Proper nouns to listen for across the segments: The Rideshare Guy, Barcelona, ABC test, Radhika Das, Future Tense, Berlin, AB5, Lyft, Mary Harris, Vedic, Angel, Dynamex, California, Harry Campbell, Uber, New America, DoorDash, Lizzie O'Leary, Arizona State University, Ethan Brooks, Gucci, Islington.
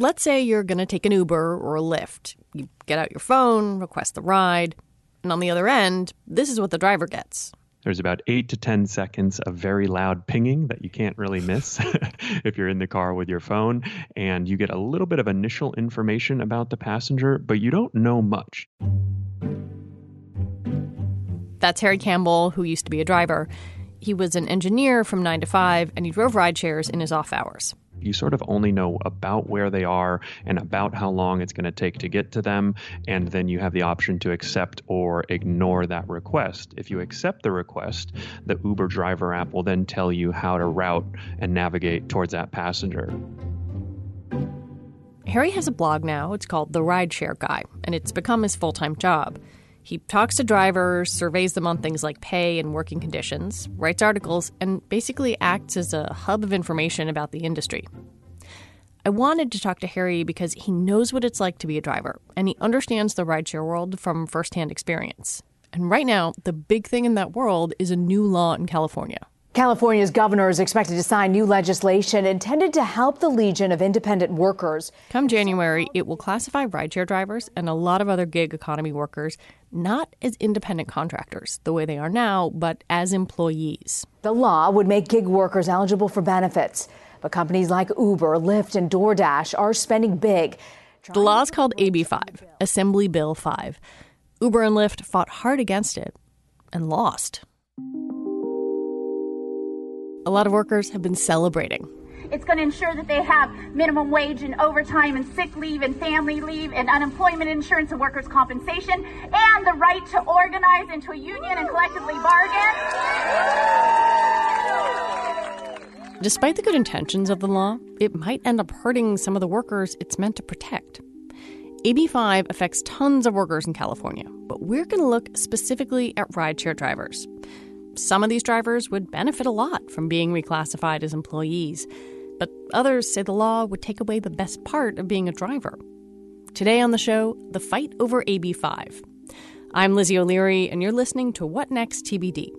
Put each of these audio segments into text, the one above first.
Let's say you're going to take an Uber or a Lyft. You get out your phone, request the ride, and on the other end, this is what the driver gets. There's about 8 to 10 seconds of very loud pinging that you can't really miss if you're in the car with your phone, and you get a little bit of initial information about the passenger, but you don't know much. That's Harry Campbell, who used to be a driver. He was an engineer from 9 to 5, and he drove rideshares in his off hours. You sort of only know about where they are and about how long it's going to take to get to them. And then you have the option to accept or ignore that request. If you accept the request, the Uber driver app will then tell you how to route and navigate towards that passenger. Harry has a blog now. It's called The Rideshare Guy, and it's become his full-time job. He talks to drivers, surveys them on things like pay and working conditions, writes articles, and basically acts as a hub of information about the industry. I wanted to talk to Harry because he knows what it's like to be a driver, and he understands the rideshare world from firsthand experience. And right now, the big thing in that world is a new law in California. California's governor is expected to sign new legislation intended to help the legion of independent workers. Come January, it will classify rideshare drivers and a lot of other gig economy workers not as independent contractors, the way they are now, but as employees. The law would make gig workers eligible for benefits, but companies like Uber, Lyft, and DoorDash are spending big. The law is called AB5, Assembly Bill 5. Uber and Lyft fought hard against it and lost. A lot of workers have been celebrating. It's going to ensure that they have minimum wage and overtime and sick leave and family leave and unemployment insurance and workers' compensation and the right to organize into a union and collectively bargain. Despite the good intentions of the law, it might end up hurting some of the workers it's meant to protect. AB5 affects tons of workers in California, but we're going to look specifically at rideshare drivers. Some of these drivers would benefit a lot from being reclassified as employees, but others say the law would take away the best part of being a driver. Today on the show, the fight over AB5. I'm Lizzie O'Leary, and you're listening to What Next TBD,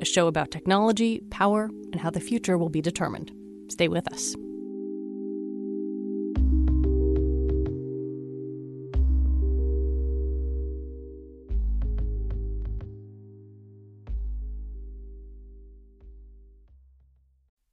a show about technology, power, and how the future will be determined. Stay with us.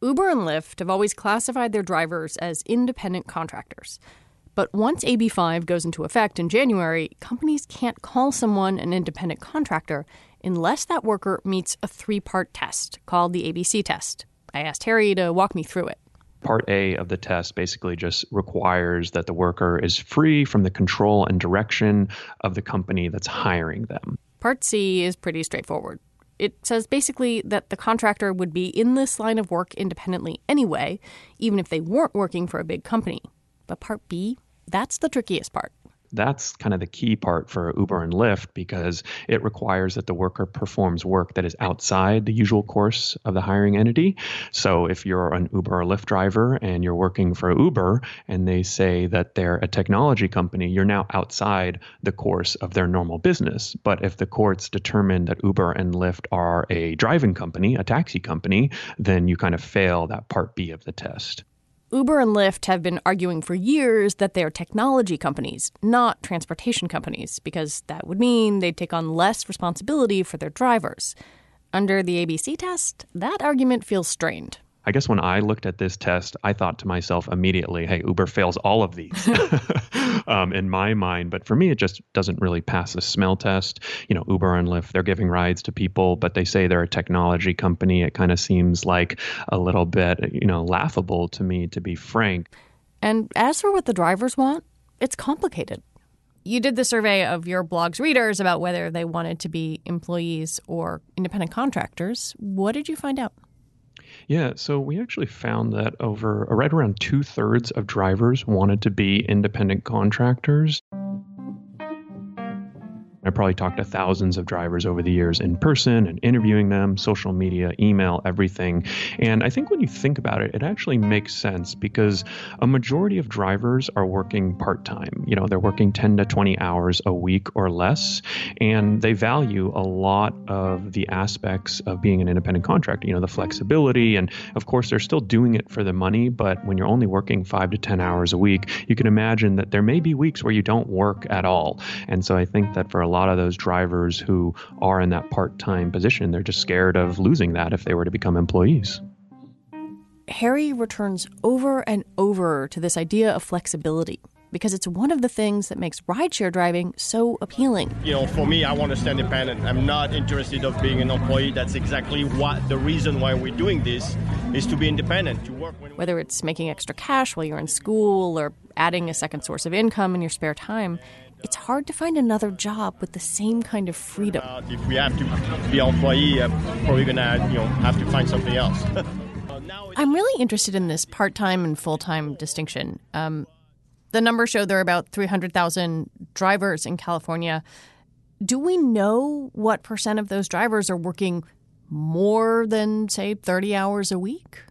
Uber and Lyft have always classified their drivers as independent contractors. But once AB5 goes into effect in January, companies can't call someone an independent contractor unless that worker meets a three-part test called the ABC test. I asked Harry to walk me through it. Part A of the test basically just requires that the worker is free from the control and direction of the company that's hiring them. Part C is pretty straightforward. It says basically that the contractor would be in this line of work independently anyway, even if they weren't working for a big company. But Part B, that's the trickiest part. That's kind of the key part for Uber and Lyft because it requires that the worker performs work that is outside the usual course of the hiring entity. So if you're an Uber or Lyft driver and you're working for Uber and they say that they're a technology company, you're now outside the course of their normal business. But if the courts determine that Uber and Lyft are a driving company, a taxi company, then you kind of fail that Part B of the test. Uber and Lyft have been arguing for years that they're technology companies, not transportation companies, because that would mean they'd take on less responsibility for their drivers. Under the ABC test, that argument feels strained. I guess when I looked at this test, I thought to myself immediately, hey, Uber fails all of these in my mind. But for me, it just doesn't really pass the smell test. You know, Uber and Lyft, they're giving rides to people, but they say they're a technology company. It kind of seems like a little bit, you know, laughable to me, to be frank. And as for what the drivers want, it's complicated. You did the survey of your blog's readers about whether they wanted to be employees or independent contractors. What did you find out? Yeah, so we actually found that right around 2/3 of drivers wanted to be independent contractors. I probably talked to thousands of drivers over the years in person and interviewing them, social media, email, everything. And I think when you think about it, it actually makes sense because a majority of drivers are working part-time. You know, they're working 10 to 20 hours a week or less, and they value a lot of the aspects of being an independent contractor, you know, the flexibility. And of course, they're still doing it for the money, but when you're only working 5 to 10 hours a week, you can imagine that there may be weeks where you don't work at all. And so I think that for a lot of those drivers who are in that part-time position, they're just scared of losing that if they were to become employees. Harry returns over and over to this idea of flexibility because it's one of the things that makes rideshare driving so appealing. You know, for me, I want to stay independent. I'm not interested in being an employee. That's exactly the reason why we're doing this is to be independent. To work when... Whether it's making extra cash while you're in school or adding a second source of income in your spare time, it's hard to find another job with the same kind of freedom. If we have to be an employee, I'm probably going to have to find something else. I'm really interested in this part-time and full-time distinction. The numbers show there are about 300,000 drivers in California. Do we know what percent of those drivers are working more than, say, 30 hours a week?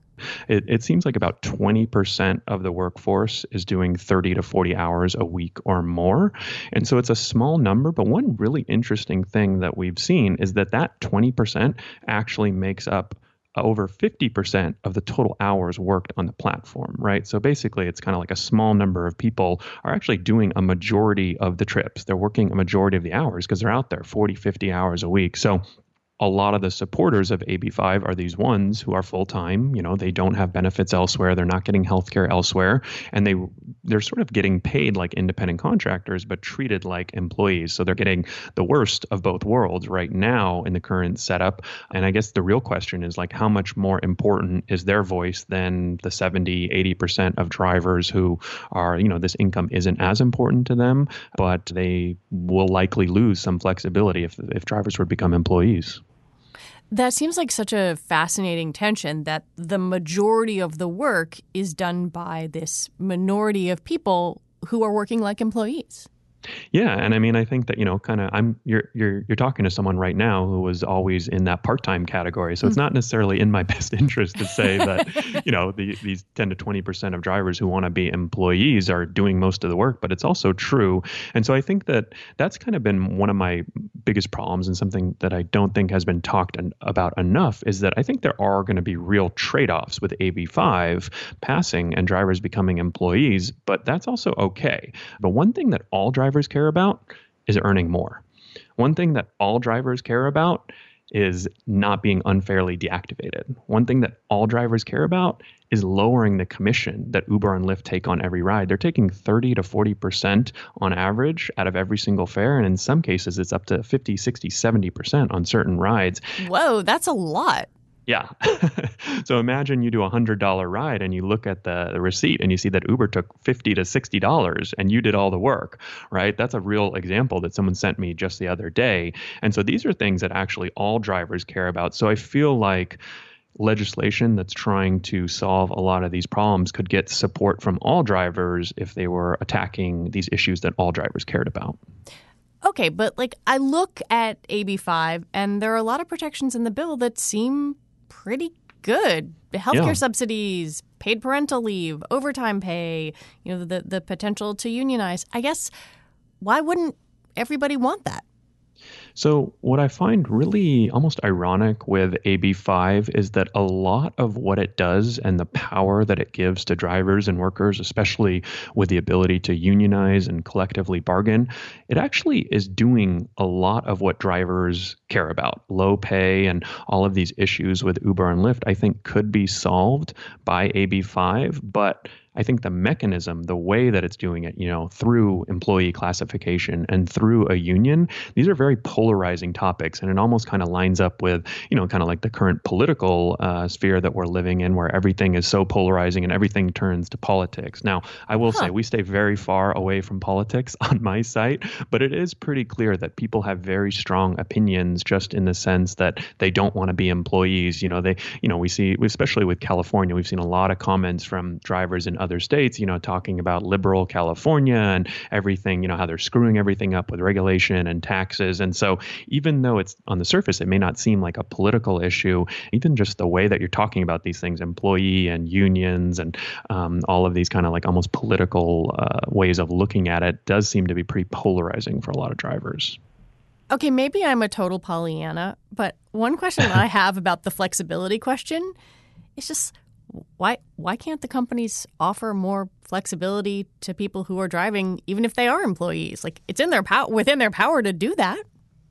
It seems like about 20% of the workforce is doing 30 to 40 hours a week or more. And so it's a small number. But one really interesting thing that we've seen is that 20% actually makes up over 50% of the total hours worked on the platform, right? So basically, it's kind of like a small number of people are actually doing a majority of the trips. They're working a majority of the hours because they're out there 40, 50 hours a week. So a lot of the supporters of AB5 are these ones who are full-time. You know, they don't have benefits elsewhere. They're not getting healthcare elsewhere. And they're sort of getting paid like independent contractors, but treated like employees. So they're getting the worst of both worlds right now in the current setup. And I guess the real question is like, how much more important is their voice than the 70, 80% of drivers who are, you know, this income isn't as important to them, but they will likely lose some flexibility if drivers would become employees. That seems like such a fascinating tension that the majority of the work is done by this minority of people who are working like employees. Yeah. And I mean, I think that, you know, kind of you're talking to someone right now who was always in that part-time category. So it's not necessarily in my best interest to say that, you know, these 10 to 20% of drivers who want to be employees are doing most of the work, but it's also true. And so I think that that's kind of been one of my biggest problems and something that I don't think has been talked about enough is that I think there are going to be real trade-offs with AB5 passing and drivers becoming employees, but that's also okay. But one thing that all drivers care about is earning more. One thing that all drivers care about is not being unfairly deactivated. One thing that all drivers care about is lowering the commission that Uber and Lyft take on every ride. They're taking 30 to 40% on average out of every single fare. And in some cases, it's up to 50, 60, 70% on certain rides. Whoa, that's a lot. Yeah. So imagine you do a $100 ride and you look at the receipt and you see that Uber took $50 to $60 and you did all the work, right? That's a real example that someone sent me just the other day. And so these are things that actually all drivers care about. So I feel like legislation that's trying to solve a lot of these problems could get support from all drivers if they were attacking these issues that all drivers cared about. Okay, but like I look at AB5 and there are a lot of protections in the bill that seem pretty good. Healthcare subsidies, paid parental leave, overtime pay, you know, the potential to unionize. I guess why wouldn't everybody want that? So what I find really almost ironic with AB5 is that a lot of what it does and the power that it gives to drivers and workers, especially with the ability to unionize and collectively bargain, it actually is doing a lot of what drivers care about. Low pay and all of these issues with Uber and Lyft, I think, could be solved by AB5, but I think the mechanism, the way that it's doing it, you know, through employee classification and through a union, these are very polarizing topics. And it almost kind of lines up with, you know, kind of like the current political sphere that we're living in, where everything is so polarizing and everything turns to politics. Now, I will say we stay very far away from politics on my site, but it is pretty clear that people have very strong opinions just in the sense that they don't want to be employees. You know, they, you know, we see, especially with California, we've seen a lot of comments from drivers in other states, you know, talking about liberal California and everything, you know, how they're screwing everything up with regulation and taxes. And so even though it's on the surface, it may not seem like a political issue, even just the way that you're talking about these things, employee and unions and all of these kind of like almost political ways of looking at it does seem to be pretty polarizing for a lot of drivers. Okay, maybe I'm a total Pollyanna, but one question I have about the flexibility question is just, Why can't the companies offer more flexibility to people who are driving, even if they are employees? Like, it's in their within their power to do that.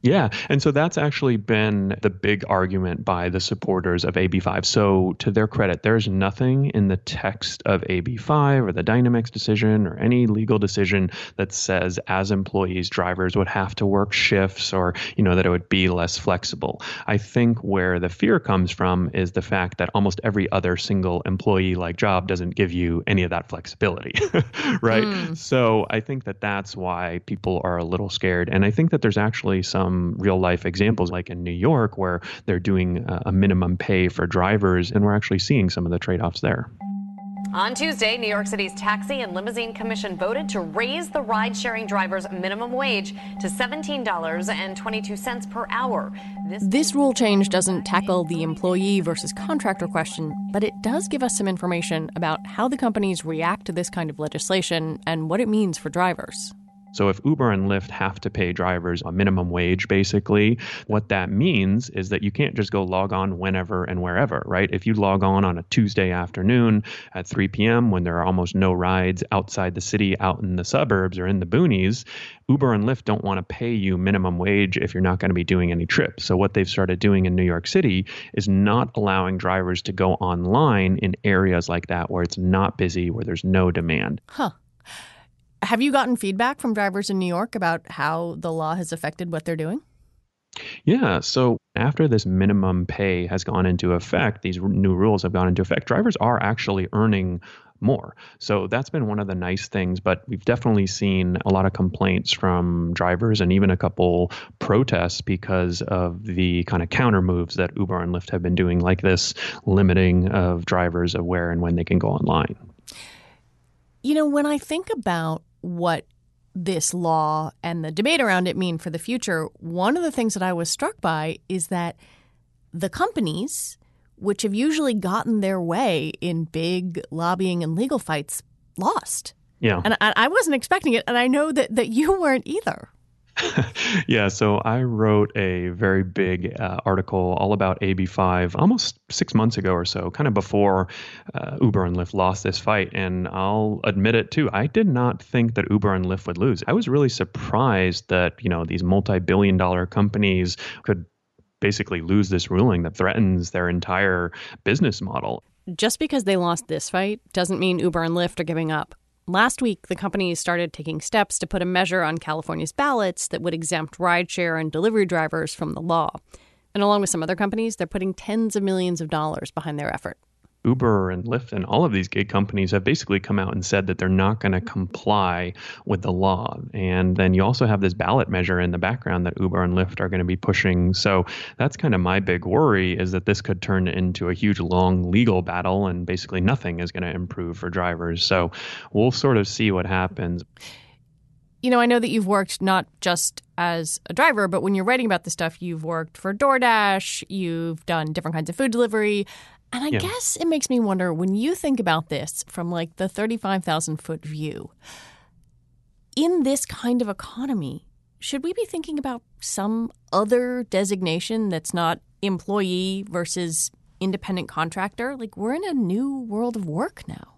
Yeah. And so that's actually been the big argument by the supporters of AB5. So to their credit, there's nothing in the text of AB5 or the Dynamex decision or any legal decision that says as employees, drivers would have to work shifts or, you know, that it would be less flexible. I think where the fear comes from is the fact that almost every other single employee-like job doesn't give you any of that flexibility, right? So I think that that's why people are a little scared. And I think that there's actually some real life examples like in New York where they're doing a minimum pay for drivers, and we're actually seeing some of the trade-offs there. On Tuesday, New York City's Taxi and Limousine Commission voted to raise the ride-sharing driver's minimum wage to $17.22 per hour. This rule change doesn't tackle the employee versus contractor question, but it does give us some information about how the companies react to this kind of legislation and what it means for drivers. So if Uber and Lyft have to pay drivers a minimum wage, basically, what that means is that you can't just go log on whenever and wherever, right? If you log on a Tuesday afternoon at 3 p.m. when there are almost no rides outside the city, out in the suburbs or in the boonies, Uber and Lyft don't want to pay you minimum wage if you're not going to be doing any trips. So what they've started doing in New York City is not allowing drivers to go online in areas like that where it's not busy, where there's no demand. Have you gotten feedback from drivers in New York about how the law has affected what they're doing? Yeah. So after this minimum pay has gone into effect, these new rules have gone into effect, drivers are actually earning more. So that's been one of the nice things, but we've definitely seen a lot of complaints from drivers and even a couple protests because of the kind of counter moves that Uber and Lyft have been doing, like this limiting of drivers of where and when they can go online. You know, when I think about what this law and the debate around it mean for the future, one of the things that I was struck by is that the companies, which have usually gotten their way in big lobbying and legal fights, lost. Yeah. And I wasn't expecting it. And I know that you weren't either. Yeah, so I wrote a very big article all about AB5 almost 6 months ago or so, kind of before Uber and Lyft lost this fight. And I'll admit it, too. I did not think that Uber and Lyft would lose. I was really surprised that, you know, these multi-billion dollar companies could basically lose this ruling that threatens their entire business model. Just because they lost this fight doesn't mean Uber and Lyft are giving up. Last week, the company started taking steps to put a measure on California's ballots that would exempt rideshare and delivery drivers from the law. And along with some other companies, they're putting tens of millions of dollars behind their effort. Uber and Lyft and all of these gig companies have basically come out and said that they're not going to comply with the law. And then you also have this ballot measure in the background that Uber and Lyft are going to be pushing. So that's kind of my big worry, is that this could turn into a huge, long legal battle and basically nothing is going to improve for drivers. So we'll sort of see what happens. You know, I know that you've worked not just as a driver, but when you're writing about this stuff, you've worked for DoorDash, you've done different kinds of food delivery. And I guess it makes me wonder, when you think about this from like the 35,000-foot view, in this kind of economy, should we be thinking about some other designation that's not employee versus independent contractor? Like, we're in a new world of work now.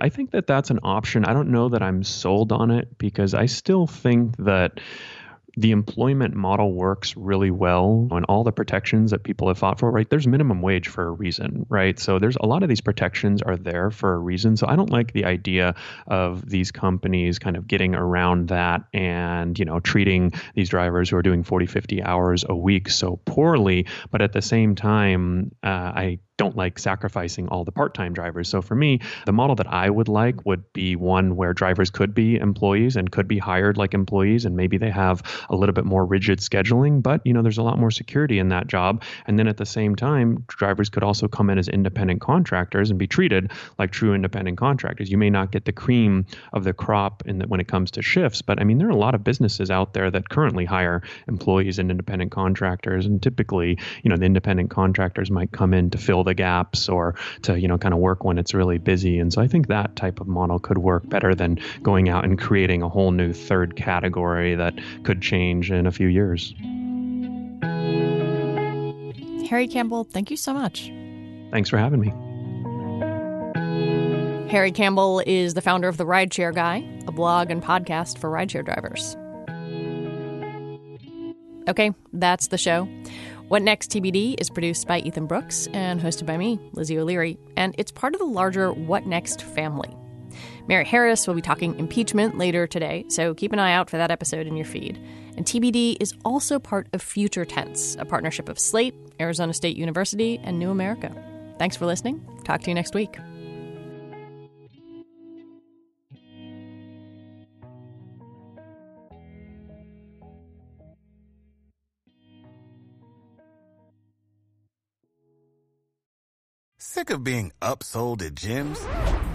I think that that's an option. I don't know that I'm sold on it because I still think that the employment model works really well on all the protections that people have fought for, right? There's minimum wage for a reason, right? So there's a lot of these protections are there for a reason. So I don't like the idea of these companies kind of getting around that and, you know, treating these drivers who are doing 40, 50 hours a week so poorly. But at the same time, I don't like sacrificing all the part-time drivers. So for me, the model that I would like would be one where drivers could be employees and could be hired like employees, and maybe they have a little bit more rigid scheduling, but you know, there's a lot more security in that job. And then at the same time, drivers could also come in as independent contractors and be treated like true independent contractors. You may not get the cream of the crop when it comes to shifts, but I mean, there are a lot of businesses out there that currently hire employees and independent contractors. And typically, you know, the independent contractors might come in to fill the gaps or to, you know, kind of work when it's really busy. And so I think that type of model could work better than going out and creating a whole new third category that could change in a few years. Harry Campbell, thank you so much. Thanks for having me. Harry Campbell is the founder of The Rideshare Guy, a blog and podcast for rideshare drivers. Okay, that's the show. What Next TBD is produced by Ethan Brooks and hosted by me, Lizzie O'Leary, and it's part of the larger What Next family. Mary Harris will be talking impeachment later today, so keep an eye out for that episode in your feed. And TBD is also part of Future Tense, a partnership of Slate, Arizona State University, and New America. Thanks for listening. Talk to you next week. Sick of being upsold at gyms?